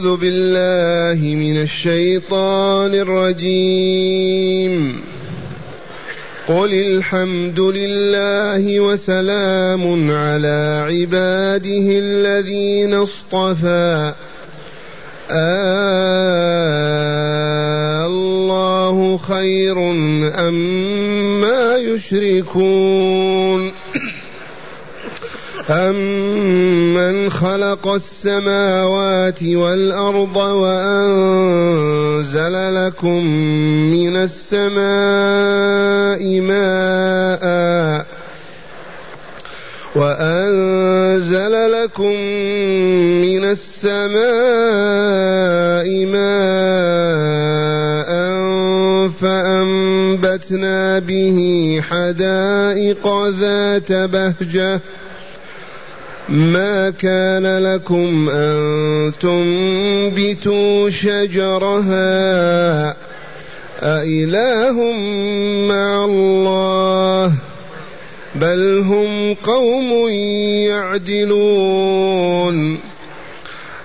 أعوذ بالله من الشيطان الرجيم. قل الحمد لله وسلام على عباده الذين اصطفى. الله خير أما يشركون. أَمَّنْ خَلَقَ السَّمَاوَاتِ وَالْأَرْضَ وَأَنْزَلَ لَكُمْ مِنَ السَّمَاءِ مَاءً فَأَنْبَتْنَا بِهِ حَدَائِقَ ذَاتَ بَهْجَةٍ. ما كان لكم أن تنبتوا شجرها. أإله مع الله؟ بل هم قوم يعدلون.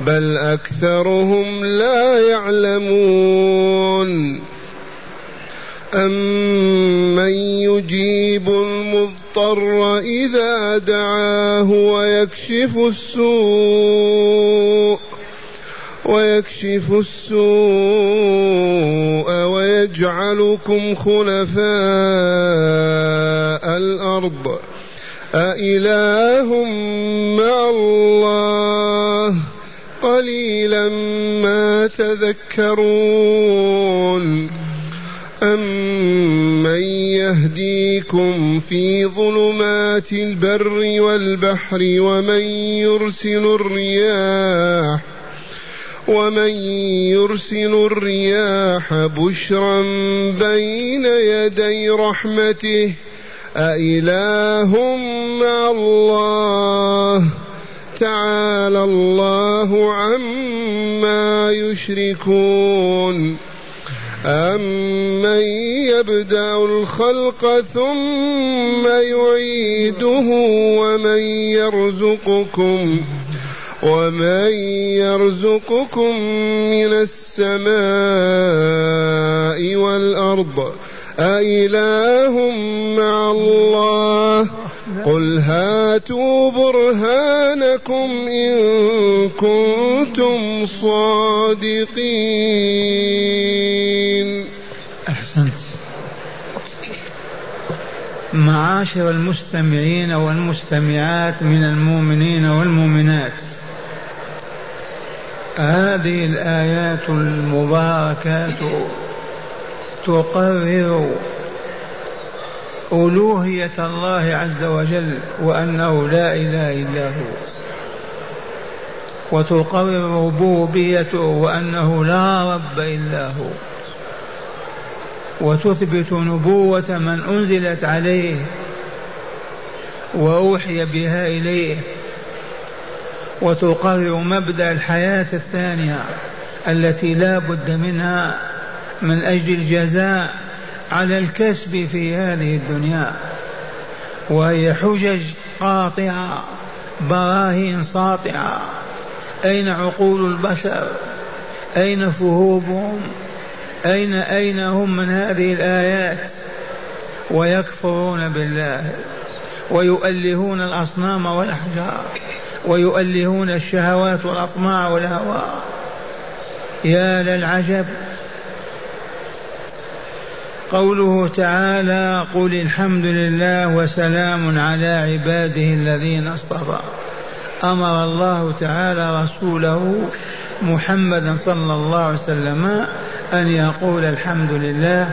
بل أكثرهم لا يعلمون. أمن يجيب المضطر إذا دعاه ويكشف السوء ويجعلكم خلفاء الأرض. أإله مع الله؟ قليلا ما تذكرون. أمن يهديكم في ظلمات البر والبحر ومن يرسل الرياح بشرا بين يدي رحمته. أإله مع الله؟ تعالى الله عما يشركون. أمن يبدأ الخلق ثم يعيده ومن يرزقكم من السماء والأرض. أإله مع الله؟ قل هاتوا برهانكم إن كنتم صادقين. أحسنت. معاشر المستمعين والمستمعات من المؤمنين والمؤمنات، هذه الآيات المباركات تقرر ألوهية الله عز وجل وأنه لا إله إلا هو، وتقرر ربوبيته وأنه لا رب إلا هو، وتثبت نبوة من أنزلت عليه وأوحي بها إليه، وتقرر مبدأ الحياة الثانية التي لا بد منها من أجل الجزاء على الكسب في هذه الدنيا، وهي حجج قاطعة، براهين ساطعة. أين عقول البشر؟ أين فهومهم؟ أين هم من هذه الآيات؟ ويكفرون بالله ويؤلهون الأصنام والأحجار ويؤلهون الشهوات والأطماع والهوى. يا للعجب. قوله تعالى قل الحمد لله وسلام على عباده الذين اصطفى، أمر الله تعالى رسوله محمدا صلى الله عليه وسلم أن يقول الحمد لله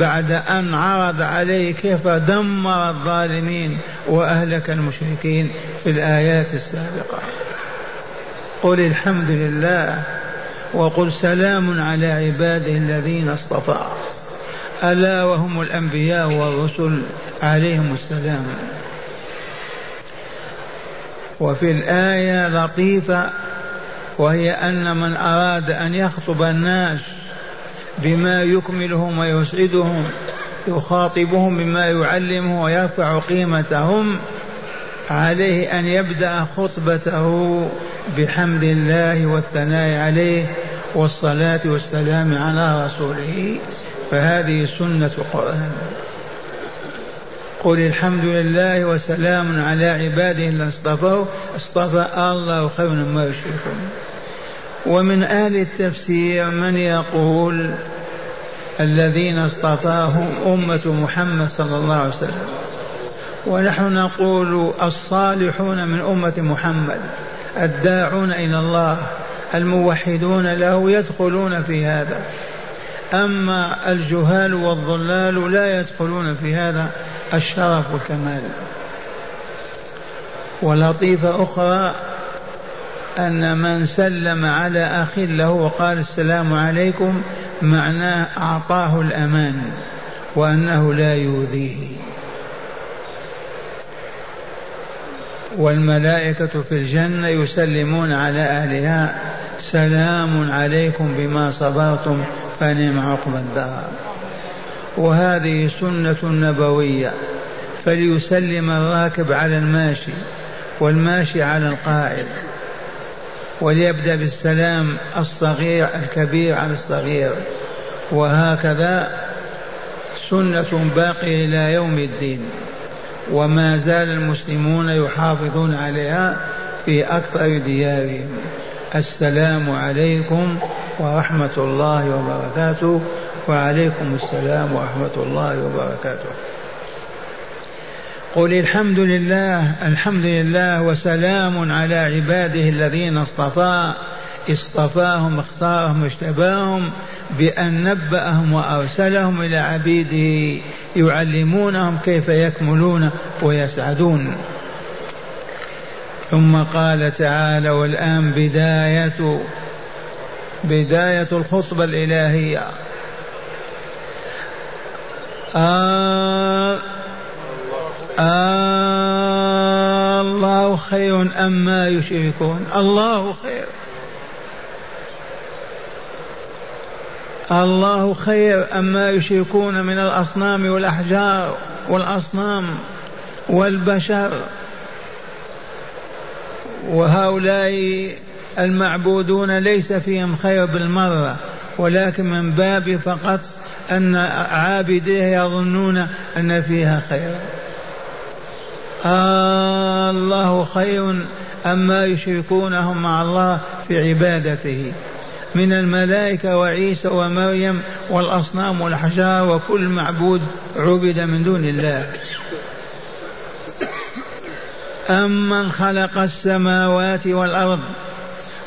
بعد أن عرض عليه كيف دمر الظالمين وأهلك المشركين في الآيات السابقة. قل الحمد لله وقل سلام على عباده الذين اصطفى، ألا وهم الأنبياء والرسل عليهم السلام. وفي الآية لطيفة، وهي أن من أراد أن يخطب الناس بما يكملهم ويسعدهم يخاطبهم بما يعلمهم ويرفع قيمتهم، عليه أن يبدأ خطبته بحمد الله والثناء عليه والصلاة والسلام على رسوله، فهذه سنة القرآن. قل الحمد لله وسلام على عباده الذين اصطفى الله خير مما يشركون. ومن أهل التفسير من يقول الذين اصطفاهم أمة محمد صلى الله عليه وسلم، ونحن نقول الصالحون من أمة محمد الداعون إلى الله الموحدون له يدخلون في هذا، أما الجهال والضلال لا يدخلون في هذا الشرف والكمال. ولطيفة أخرى أن من سلم على أخ له وقال السلام عليكم معناه أعطاه الأمان وأنه لا يؤذيه. والملائكة في الجنة يسلمون على أهلها، سلام عليكم بما صبرتم فنعم عقبى الدار. وهذه سنة نبوية، فليسلم الراكب على الماشي والماشي على القائد، وليبدأ بالسلام الصغير الكبير على الصغير، وهكذا سنة باقية إلى يوم الدين، وما زال المسلمون يحافظون عليها في أكثر ديارهم. السلام عليكم ورحمة الله وبركاته، وعليكم السلام ورحمة الله وبركاته. قل الحمد لله وسلام على عباده الذين اصطفاهم اختارهم اجتباهم بأن نبأهم وأرسلهم إلى عبيده يعلمونهم كيف يكملون ويسعدون. ثم قال تعالى: والآن بداية الخطبة الإلهية. الله خير أما يشركون. الله خير، الله خير أما يشركون من الأصنام والأحجار والأصنام والبشر. وهؤلاء المعبودون ليس فيهم خير بالمرة، ولكن من باب فقط أن عابديه يظنون أن فيها خير. الله خير أما يشركونهم مع الله في عبادته من الملائكة وعيسى ومريم والأصنام والأحجار وكل معبود عبد من دون الله. أمن خلق السماوات والأرض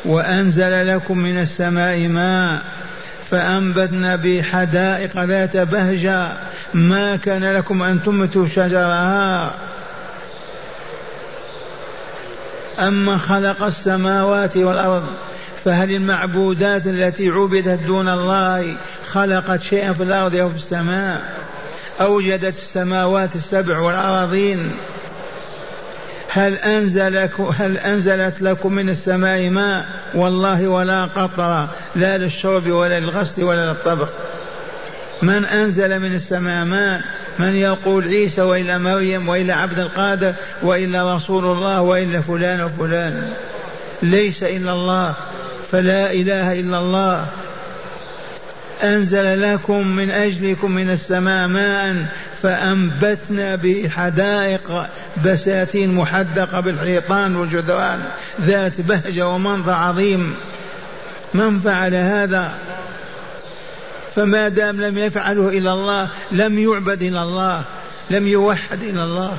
وأنزل لكم من السماء ماء فأنبتنا به حدائق ذات بهجة ما كان لكم أن تنبتوا شجرها. أمن خلق السماوات والأرض، فهل المعبودات التي عبدت دون الله خلقت شيئا في الأرض أو في السماء؟ أوجدت السماوات السبع والأراضين؟ هل أنزلت لكم من السماء ماء؟ والله ولا قطرة، لا للشرب ولا للغسل ولا للطبخ. من أنزل من السماء ماء؟ من يقول عيسى وإلى مريم وإلى عبد القادر وإلى رسول الله وإلى فلان وفلان؟ ليس إلا الله، فلا إله إلا الله. أنزل لكم من أجلكم من السماء ماء فأنبتنا به حدائق بساتين محدقة بالحيطان والجدران ذات بهجة ومنظر عظيم. من فعل هذا؟ فما دام لم يفعله إلا الله لم يعبد إلا الله، لم يوحد إلا الله.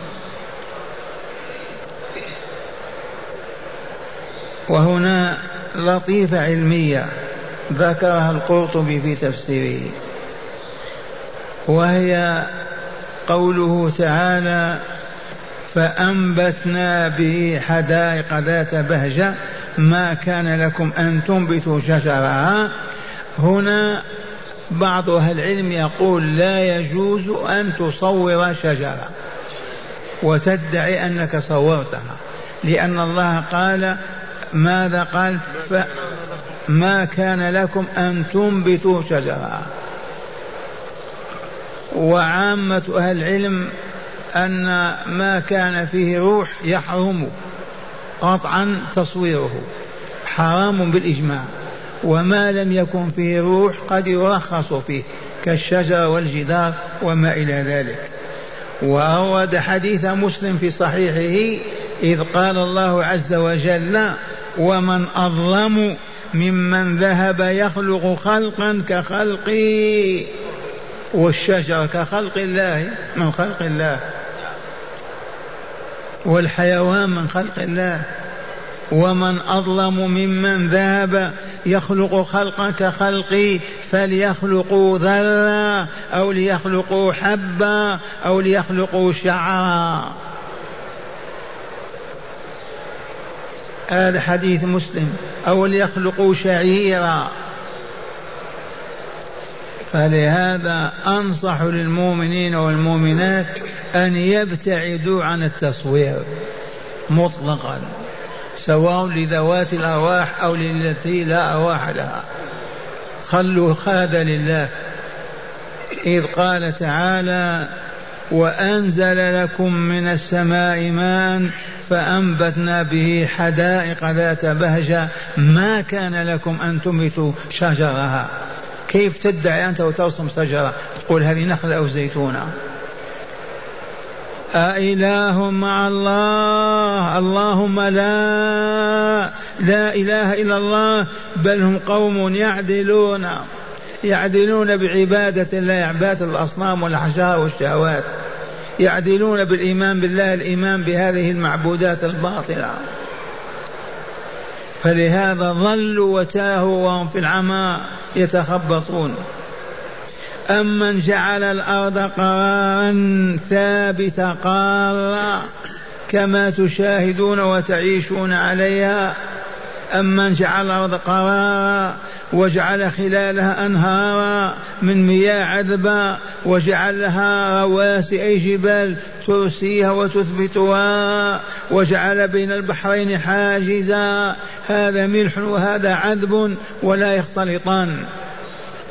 وهنا لطيفة علمية ذكرها القرطبي في تفسيره، وهي قوله تعالى: فأنبتنا به حدائق ذات بهجة ما كان لكم أن تنبتوا شجرها. هنا بعض أهل العلم يقول لا يجوز أن تصور شجرة وتدعي أنك صورتها، لأن الله قال ماذا قال؟ ما كان لكم أن تنبتوا شجرها. وعامة أهل العلم أن ما كان فيه روح يحرم قطعا تصويره، حرام بالإجماع، وما لم يكن فيه روح قد يرخص فيه كالشجر والجدار وما إلى ذلك. وأورد حديث مسلم في صحيحه إذ قال الله عز وجل ومن أظلم ممن ذهب يخلق خلقا كخلقي، والشجر كخلق الله من خلق الله، والحيوان من خلق الله. ومن أظلم ممن ذهب يخلق خلقا كخلقي فليخلقوا ذرة أو ليخلقوا حبة أو ليخلقوا شعرا. هذا حديث مسلم. أو ليخلقوا شعيرا. فلهذا أنصح للمؤمنين والمؤمنات أن يبتعدوا عن التصوير مطلقا، سواء لذوات الأرواح أو للتي لا أرواح لها، خلوا هذا لله. إذ قال تعالى وأنزل لكم من السماء ماء فأنبتنا به حدائق ذات بهجة ما كان لكم أن تنبتوا شجرها. كيف تدعي أنت وترسم شجرة تقول هذه نخلة أو زيتونة؟ أإله مع الله؟ اللهم لا إله إلا الله. بل هم قوم يعدلون بعبادة لا عبادة الأصنام والأحجار والشهوات، يعدلون بالإيمان بالله الإيمان بهذه المعبودات الباطلة. فلهذا ظلوا وتاهوا وهم في العمى يتخبطون. أمن جعل الأرض قرارا ثابتة قارا كما تشاهدون وتعيشون عليها، أمن جعل الأرض قرارا وجعل خلالها أنهارا من مياه عذبة وجعل لها رواسي جبال ترسيها وتثبتها وجعل بين البحرين حاجزا، هذا ملح وهذا عذب ولا يختلطان.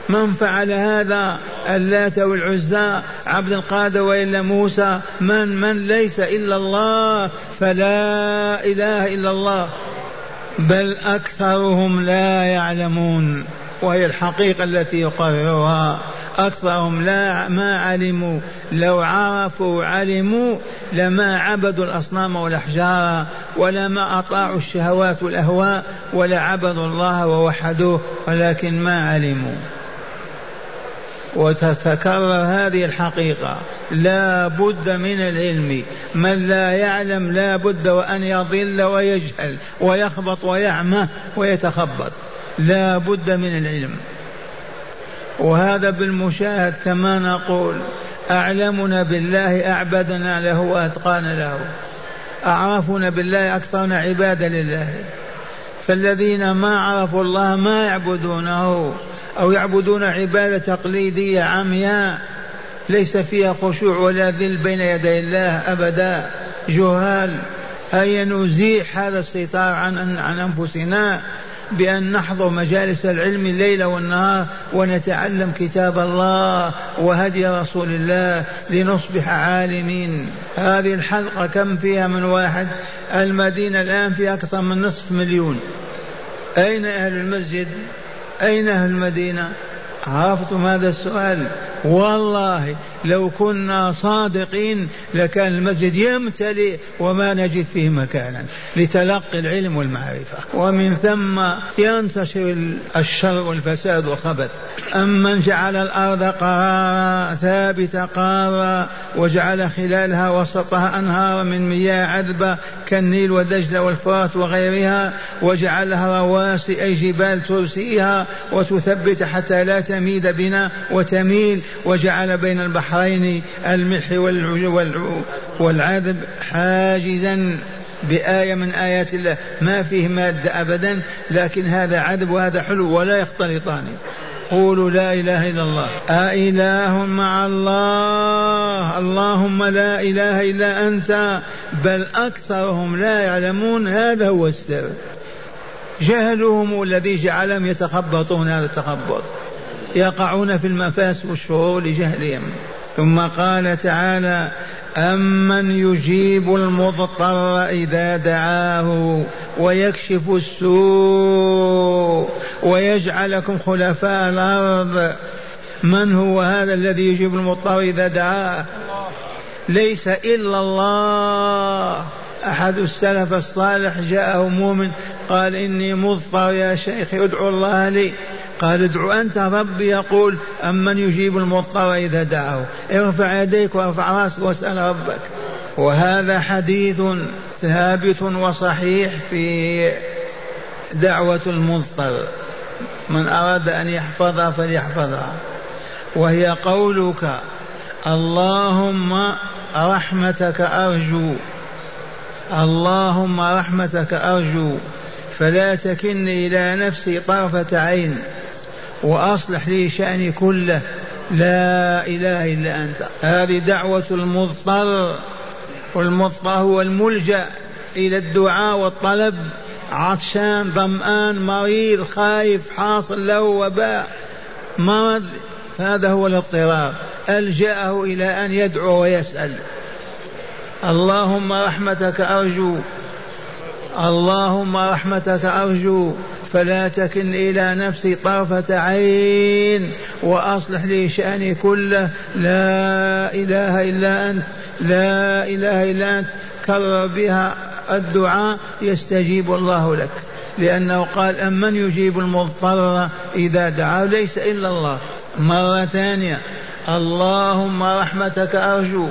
من فعل هذا؟ اللات والعزى، عبد القادر وإلا موسى، من ليس إلا الله. فلا إله إلا الله، بل أكثرهم لا يعلمون، وهي الحقيقة التي يقررها. أكثرهم ما علموا، لو عرفوا علموا لما عبدوا الأصنام والأحجار ولما أطاعوا الشهوات والأهواء ولا عبدوا الله ووحدوه، ولكن ما علموا. وتتكرر هذه الحقيقة، لا بد من العلم، من لا يعلم لا بد وأن يضل ويجهل ويخبط ويعمى ويتخبط، لا بد من العلم. وهذا بالمشاهد كما نقول، أعلمنا بالله أعبدنا له وأتقانا له، أعرفنا بالله أكثرنا عبادة لله. فالذين ما عرفوا الله ما يعبدونه، أو يعبدون عبادة تقليدية عمياء ليس فيها خشوع ولا ذل بين يدي الله أبدا، جهال. هيا نزيح هذا الستار عن أنفسنا بأن نحضر مجالس العلم الليل والنهار ونتعلم كتاب الله وهدي رسول الله لنصبح عالمين. هذه الحلقة كم فيها من واحد؟ المدينة الآن فيها أكثر من 2.5 مليون. أين أهل المسجد؟ أين أهل المدينة؟ عرفتم هذا السؤال؟ والله لو كنا صادقين لكان المسجد يمتلئ وما نجد فيه مكانا لتلقي العلم والمعرفة، ومن ثم ينتشر الشر والفساد والخبث. أمن جعل الأرض قرارا ثابتة قارا وجعل خلالها وسطها أنهار من مياه عذبة كالنيل ودجلة والفرات وغيرها وجعلها رواسي أي جبال ترسيها وتثبت حتى لا تميد بنا وتميل وجعل بين البحرين الملح والعذب حاجزا بآية من آيات الله ما فيه مادة أبدا، لكن هذا عذب وهذا حلو ولا يختلطان. قولوا لا إله إلا الله. أإله مع الله؟ اللهم لا إله إلا أنت، بل أكثرهم لا يعلمون. هذا هو السر، جهلهم الذي جعلهم يتخبطون هذا التخبط، يقعون في المفاس والشرور لجهلهم. ثم قال تعالى: أمن يجيب المضطر إذا دعاه ويكشف السوء ويجعلكم خلفاء الأرض. من هو هذا الذي يجيب المضطر إذا دعاه؟ ليس إلا الله. أحد السلف الصالح جاءه مؤمن قال: إني مضطر يا شيخي ادعو الله لي. قال: ادعو أنت، ربي يقول: أمن يجيب المضطر إذا دعاه. ارفع يديك وارفع راسك واسأل ربك. وهذا حديث ثابت وصحيح في دعوة المضطر، من أراد أن يحفظها فليحفظها، وهي قولك: اللهم رحمتك أرجو، اللهم رحمتك أرجو، فلا تكلني إلى نفسي طرفة عين، وأصلح لي شأني كله، لا إله إلا أنت. هذه دعوة المضطر، والمضطر هو الملجأ إلى الدعاء والطلب، عطشان، ظمآن، مريض، خائف، حاصل له وباء، مرض، هذا هو الاضطرار، ألجأه إلى أن يدعو ويسأل: اللهم رحمتك أرجو، اللهم رحمتك أرجو، فلا تكن إلى نفسي طرفة عين، وأصلح لي شأني كله، لا إله إلا أنت، لا إله إلا أنت. كرر بها الدعاء يستجيب الله لك، لأنه قال: أمن يجيب المضطر إذا دعاه، ليس إلا الله. مرة ثانية: اللهم رحمتك أرجو،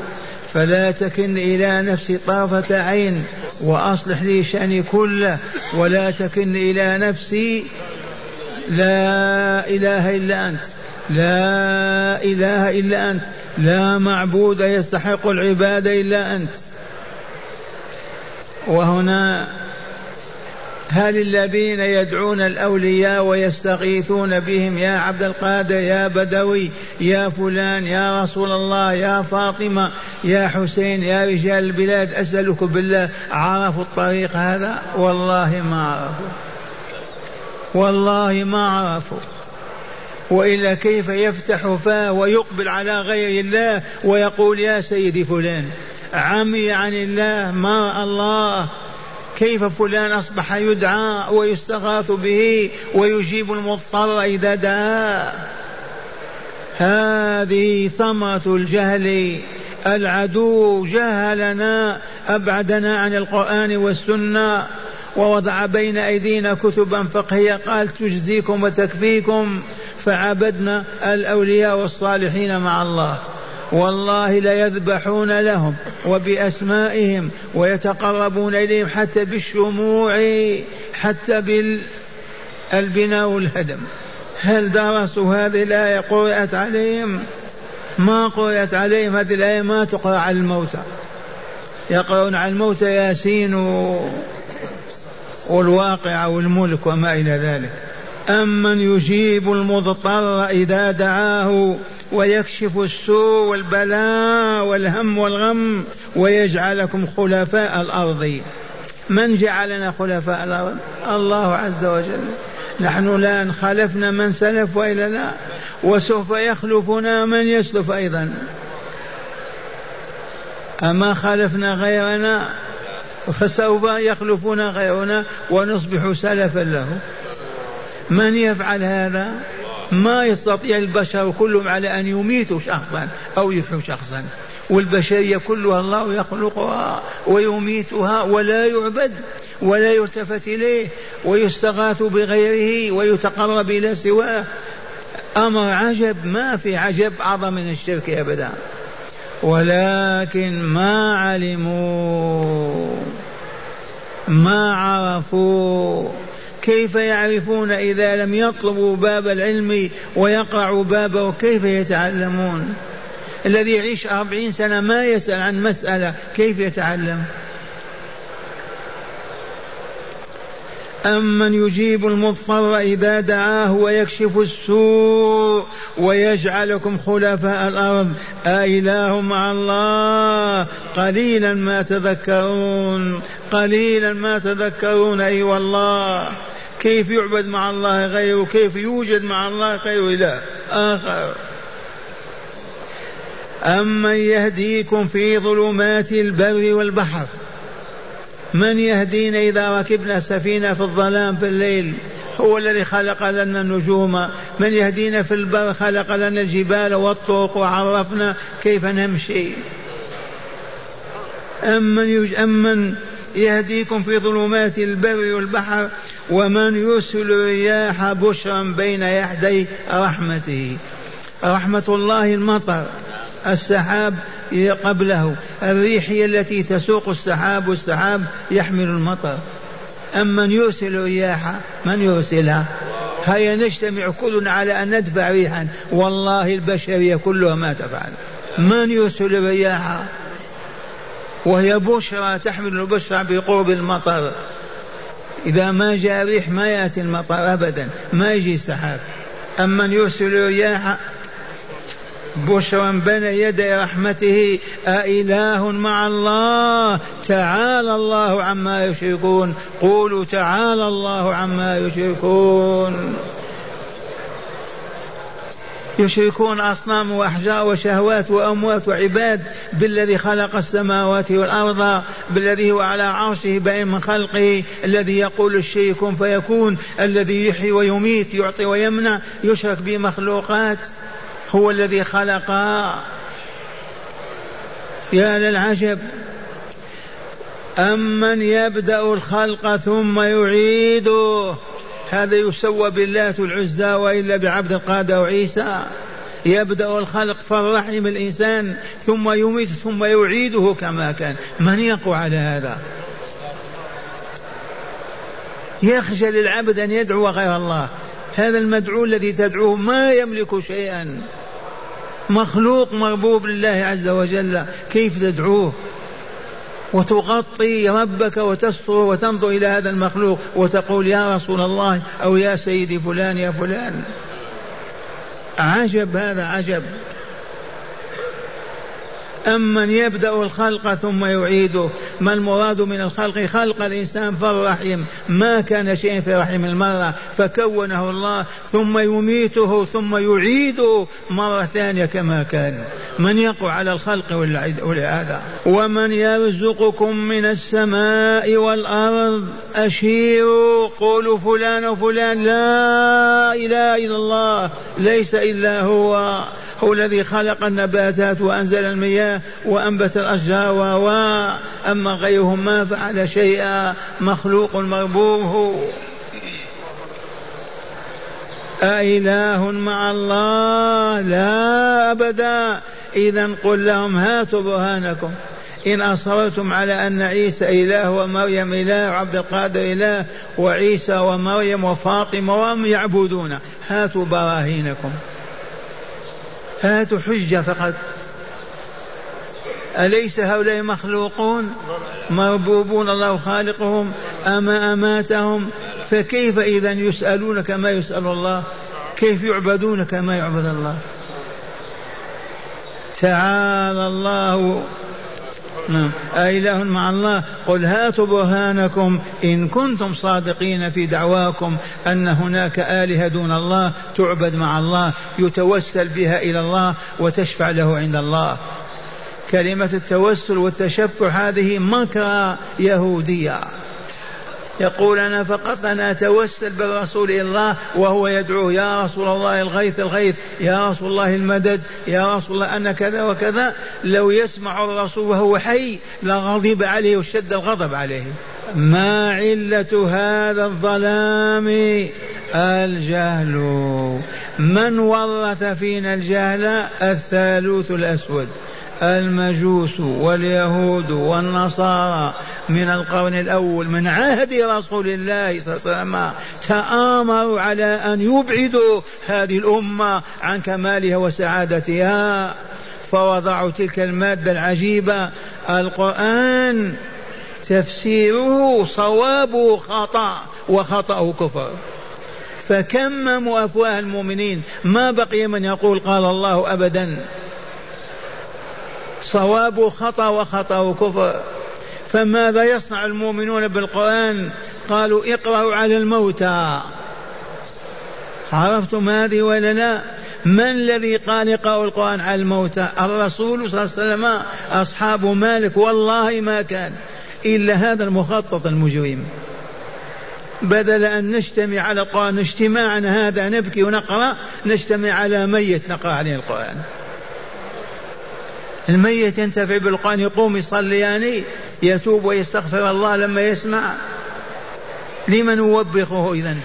فلا تكن إلى نفسي طرفة عين، وأصلح لي شأني كله، ولا تكن إلى نفسي، لا إله إلا أنت، لا إله إلا أنت، لا معبود يستحق العبادة إلا أنت. وهنا هل الذين يدعون الأولياء ويستغيثون بهم: يا عبد القادر، يا بدوي، يا فلان، يا رسول الله، يا فاطمة، يا حسين، يا رجال البلاد، أسألك بالله، عرفوا الطريق هذا؟ والله ما عرفوا، والله ما عرفوا، وإلا كيف يفتح فاه ويقبل على غير الله ويقول: يا سيدي فلان، عمي عن الله، ما رأى الله، كيف فلان أصبح يدعى ويستغاث به ويجيب المضطر إذا دعاه؟ هذه ثمرة الجهل. العدو جهلنا، أبعدنا عن القرآن والسنة، ووضع بين أيدينا كتبا فقهية قال: تجزيكم وتكفيكم، فعبدنا الأولياء والصالحين مع الله. والله ليذبحون لهم وبأسمائهم ويتقربون إليهم حتى بالشموع، حتى بالبناء والهدم. هل درسوا هذه الآية؟ قرأت عليهم؟ ما قرأت عليهم هذه الآية، ما تقرأ على الموتى. يقرأون على الموتى ياسين والواقع والملك وما إلى ذلك. أمن يجيب المضطر إذا دعاه ويكشف السوء والبلاء والهم والغم ويجعلكم خلفاء الأرض. من جعلنا خلفاء الأرض؟ الله عز وجل. نحن لا نخلفنا من سلف وإلا لا، وسوف يخلفنا من يسلف أيضا. أما خلفنا غيرنا فسوف يخلفنا غيرنا ونصبح سلفا له. من يفعل هذا؟ ما يستطيع البشر كلهم على أن يميتوا شخصا أو يحيوا شخصا، والبشرية كلها الله يخلقها ويميتها، ولا يعبد ولا يلتفت إليه ويستغاث بغيره ويتقرب إلى سواه. أمر عجب، ما في عجب أعظم من الشرك أبدا، ولكن ما علموا، ما عرفوا. كيف يعرفون إذا لم يطلبوا باب العلم ويقرعوا بابه؟ كيف يتعلمون؟ الذي يعيش 40 سنة ما يسأل عن مسألة كيف يتعلم؟ أمن يجيب المضطر إذا دعاه ويكشف السوء ويجعلكم خلفاء الأرض أإله مع الله؟ قليلا ما تذكرون، قليلا ما تذكرون. أي والله، كيف يعبد مع الله غيره؟ كيف يوجد مع الله غير إله آخر؟ أمن يهديكم في ظلمات البر والبحر، من يهدينا إذا ركبنا سفينة في الظلام في الليل؟ هو الذي خلق لنا النجوم. من يهدينا في البر؟ خلق لنا الجبال والطرق وعرفنا كيف نمشي. أمن يهديكم في ظلمات البر والبحر ومن يرسل الرياح بشرا بين يدي رحمته. رحمة الله المطر، السحاب قبله، الريح التي تسوق السحاب والسحاب يحمل المطر. أمن يرسل الرياح، من يرسلها؟ هيا نجتمع كلنا على أن ندفع ريحا، والله البشرية كلها ما تفعل. من يرسل الرياح وهي بشرى تحمل البشرى بقرب المطر؟ إذا ما جاء ريح ما يأتي المطر أبدا، ما يجي السحاب. أمن يرسل الرياح بشرا بين يدي رحمته أإله مع الله؟ تعالى الله عما يشركون. قولوا تعالى الله عما يشركون. يشركون أصنام وأحجار وشهوات وأموات وعباد بالذي خلق السماوات والأرض، بالذي هو على عرشه بين من خلقه، الذي يقول الشيء كن فيكون، الذي يحيي ويميت، يعطي ويمنع. يشرك بمخلوقات هو الذي خلقها. يا للعجب. أمن يبدأ الخلق ثم يعيده، هذا يسوى باللات العزى وإلا بعبد القادر وعيسى. يبدأ الخلق فالرحم الإنسان ثم يميت ثم يعيده كما كان. من يقوى على هذا؟ يخجل العبد أن يدعو غير الله. هذا المدعو الذي تدعوه ما يملك شيئا، مخلوق مربوب لله عز وجل، كيف تدعوه وتغطي ربك وتستر وتنظر إلى هذا المخلوق وتقول يا رسول الله أو يا سيدي فلان يا فلان؟ عجب، هذا عجب. أمن يبدأ الخلق ثم يعيده، ما المراد من الخلق؟ خلق الإنسان فالرحم، ما كان شيء في رحم المرأة فكونه الله، ثم يميته ثم يعيده مرة ثانية كما كان. من يقوى على الخلق والعادة؟ ومن يرزقكم من السماء والأرض؟ أشيروا، قولوا فلان وفلان. لا إله إلا الله، ليس إلا هو، هو الذي خلق النباتات وأنزل المياه وأنبت الأشجار، وأما غيرهم ما فعل شيئا، مخلوق مربوب. أإله مع الله؟ لا أبدا. إذا قل لهم هاتوا برهانكم، إن أصرتم على أن عيسى إله ومريم إله وعبد القادر إله وعيسى ومريم وفاطمة وهم يعبدون، هاتوا براهينكم، هاتوا حجة فقط. أليس هؤلاء مخلوقون مربوبون الله خالقهم؟ أما أماتهم؟ فكيف إذن يسألون كما يسأل الله؟ كيف يعبدون كما يعبد الله؟ تعالى الله. أإله مع الله؟ قل هاتوا برهانكم إن كنتم صادقين في دعواكم أن هناك آلهة دون الله تعبد مع الله، يتوسل بها إلى الله وتشفع له عند الله. كلمة التوسل والتشفع هذه مكرة يهودية، يقول أنا فقط أنا أتوسل بالرسول إلى الله وهو يدعوه يا رسول الله الغيث الغيث، يا رسول الله المدد، يا رسول الله أنا كذا وكذا. لو يسمع الرسول وهو حي لغضب عليه وشد الغضب عليه. ما علة هذا الظلام؟ الجهل. من ورث فينا الجهل؟ الثالوث الأسود، المجوس واليهود والنصارى من القرن الأول، من عهد رسول الله صلى الله عليه وسلم، تآمروا على أن يبعدوا هذه الأمة عن كمالها وسعادتها، فوضعوا تلك المادة العجيبة القرآن تفسيره صوابه خطأ وخطأه كفر. فكمموا أفواه المؤمنين، ما بقي من يقول قال الله أبدا، صوابه خطأ وخطأه كفر. فماذا يصنع المؤمنون بالقرآن؟ قالوا اقرأوا على الموتى. عرفتم هذه ولا لا؟ من الذي قال اقرأوا القرآن على الموتى؟ الرسول صلى الله عليه وسلم، أصحاب مالك، والله ما كان إلا هذا المخطط المجرم. بدل أن نجتمع على القرآن اجتماعنا هذا نبكي ونقرأ، نجتمع على ميت نقرأ عليه القرآن. الميت ينتفع بالقرآن، يقوم يصلياني، يتوب ويستغفر الله لما يسمع. لمن نوبخه إذن؟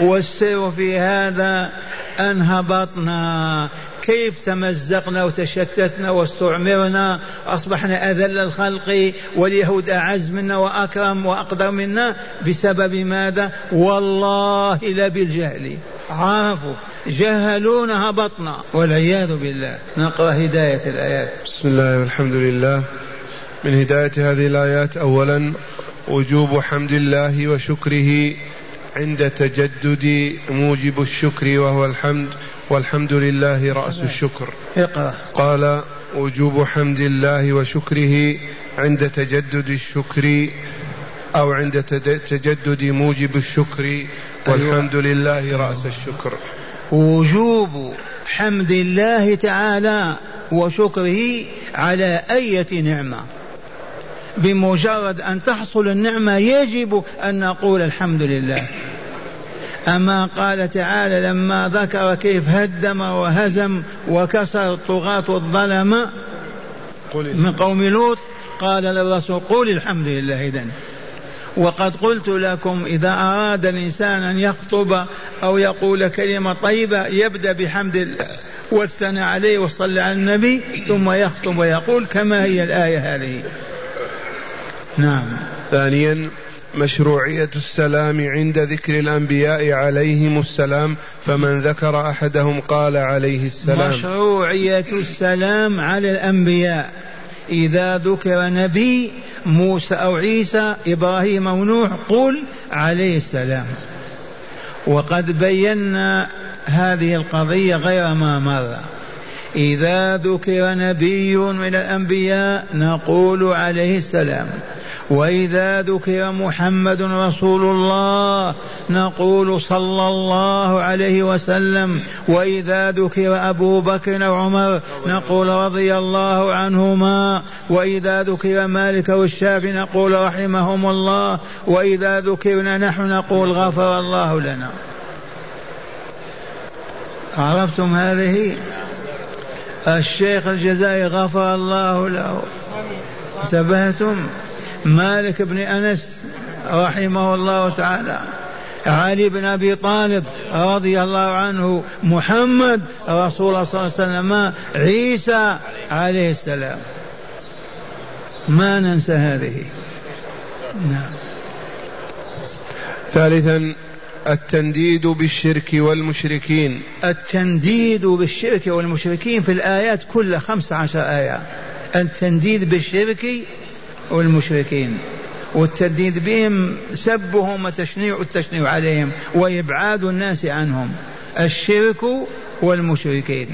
والسر في هذا أن هبطنا، كيف تمزقنا وتشتتنا واستعمرنا، أصبحنا أذل الخلق، واليهود أعز منا وأكرم وأقدر منا، بسبب ماذا؟ والله لبالجهل، عرفوا، جهلون، هبطنا والعياذ بالله. نقرأ هداية الآيات. بسم الله والحمد لله. من هداية هذه الآيات أولا وجوب حمد الله وشكره عند تجدد موجب الشكر وهو الحمد، والحمد لله رأس الشكر. قال وجوب حمد الله وشكره عند تجدد الشكر أو عند تجدد موجب الشكر، والحمد لله رأس الشكر. وجوب حمد الله تعالى وشكره على أية نعمة، بمجرد أن تحصل النعمة يجب أن نقول الحمد لله. أما قال تعالى لما ذكر كيف هدم وهزم وكسر الطغاة والظلم من قوم لوط، قال للرسول قل الحمد لله. إذن وقد قلت لكم إذا أراد الإنسان أن يخطب أو يقول كلمة طيبة يبدأ بحمد الله والثناء عليه وصلى على النبي، ثم يخطب ويقول كما هي الآية هذه. نعم. ثانيا مشروعية السلام عند ذكر الأنبياء عليهم السلام، فمن ذكر أحدهم قال عليه السلام. مشروعية السلام على الأنبياء إذا ذكر نبي، موسى أو عيسى، إبراهيم أو نوح، قل عليه السلام. وقد بينا هذه القضية غير ما مر. إذا ذكر نبي من الأنبياء نقول عليه السلام، وإذا ذكر محمد رسول الله نقول صلى الله عليه وسلم، وإذا ذكر أبو بكر وعمر نقول رضي الله عنهما، وإذا ذكر مالك والشافعي نقول رحمهم الله، وإذا ذكرنا نحن نقول غفر الله لنا. عرفتم هذه؟ الشيخ الجزائري غفر الله له، انتبهتم؟ مالك بن أنس رحمه الله تعالى، علي بن أبي طالب رضي الله عنه، محمد رسول الله صلى الله عليه وسلم، عيسى عليه السلام، ما ننسى هذه. نعم. ثالثا التنديد بالشرك والمشركين. التنديد بالشرك والمشركين في الآيات كل 15 آية، التنديد بالشرك والمشركين، والتنديد بهم سبهم والتشنيع عليهم وإبعاد الناس عنهم. الشرك والمشركين.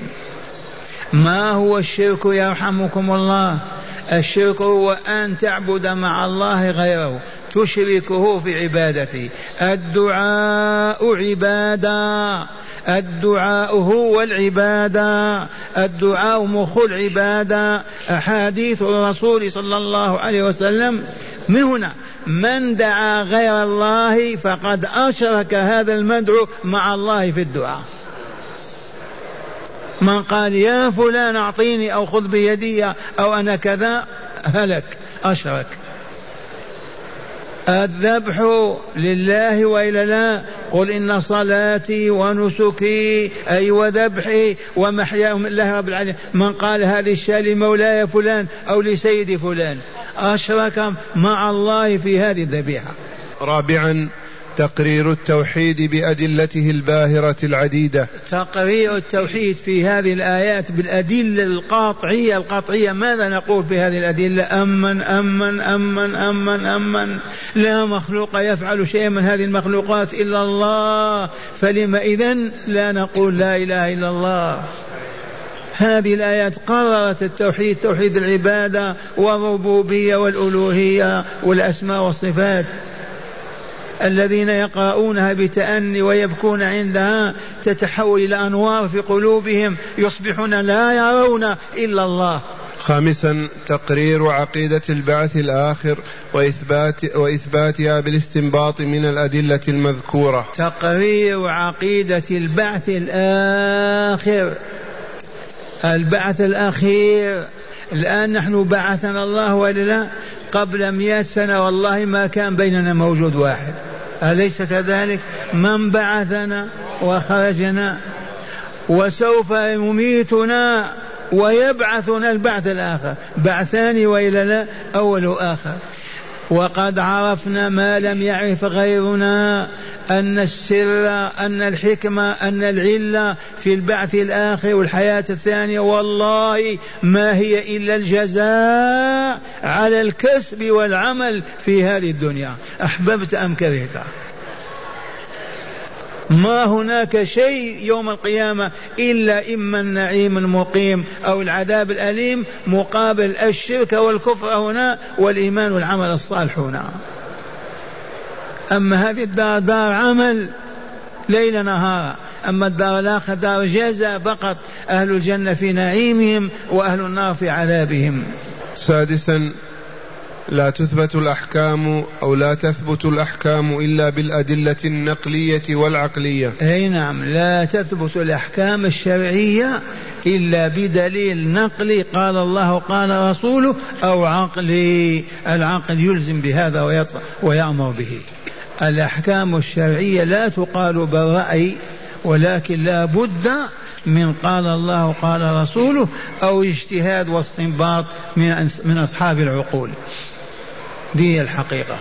ما هو الشرك يرحمكم الله؟ الشرك هو أن تعبد مع الله غيره، تشركه في عبادته. الدعاء عبادة، الدعاء هو العبادة، الدعاء مخ العبادة. أحاديث الرسول صلى الله عليه وسلم من هنا، من دعا غير الله فقد أشرك هذا المدعو مع الله في الدعاء. من قال يا فلان أعطيني أو خذ بيدي أو أنا كذا، هلك، أشرك. الذبح لله وإلا لا؟ قل إن صلاتي ونسكي أي وذبحي ومحياي لله رب العالمين. من قال هذه الشاة لمولاي فلان أو لسيدي فلان، أشرك مع الله في هذه الذبيحة. رابعا تقرير التوحيد بأدلته الباهرة العديدة. تقرير التوحيد في هذه الآيات بالأدلة القاطعية القاطعية. ماذا نقول بهذه الأدلة؟ أمن أمن أمن أمن أمن لا مخلوق يفعل شيئا من هذه المخلوقات إلا الله، فلما إذن لا نقول لا إله إلا الله؟ هذه الآيات قررت التوحيد، توحيد العبادة والربوبية والألوهية والأسماء والصفات. الذين يقرؤونها بتأني ويبكون عندها تتحول إلى أنوار في قلوبهم يصبحون لا يرون إلا الله. خامسا تقرير عقيدة البعث الآخر وإثباتها بالاستنباط من الأدلة المذكورة. تقرير عقيدة البعث الآخر، البعث الأخير. الآن نحن بعثنا الله وإلا قبل 100 سنة والله ما كان بيننا موجود واحد، أليس كذلك؟ من بعثنا وخرجنا وسوف يميتنا ويبعثنا، البعث الآخر. بعثان وإلا لا، أول وآخر. وقد عرفنا ما لم يعرف غيرنا، أن السر، أن الحكمة، أن العلة في البعث الآخر والحياة الثانية والله ما هي إلا الجزاء على الكسب والعمل في هذه الدنيا، أحببت أم كرهت. ما هناك شيء يوم القيامة إلا إما النعيم المقيم أو العذاب الأليم مقابل الشرك والكفر هنا والإيمان والعمل الصالح هنا. أما هذه الدار دار عمل ليل نهار، أما الدار الآخرة دار جزاء فقط، أهل الجنة في نعيمهم وأهل النار في عذابهم. سادسا لا تثبت الأحكام إلا بالأدلة النقلية والعقلية. أي نعم، لا تثبت الأحكام الشرعية إلا بدليل نقلي، قال الله قال رسوله أو عقلي. العقل يلزم بهذا ويأمر به. الأحكام الشرعية لا تقال بالرأي، ولكن لا بد من قال الله قال رسوله أو اجتهاد واستنباط من أصحاب العقول، دي الحقيقة.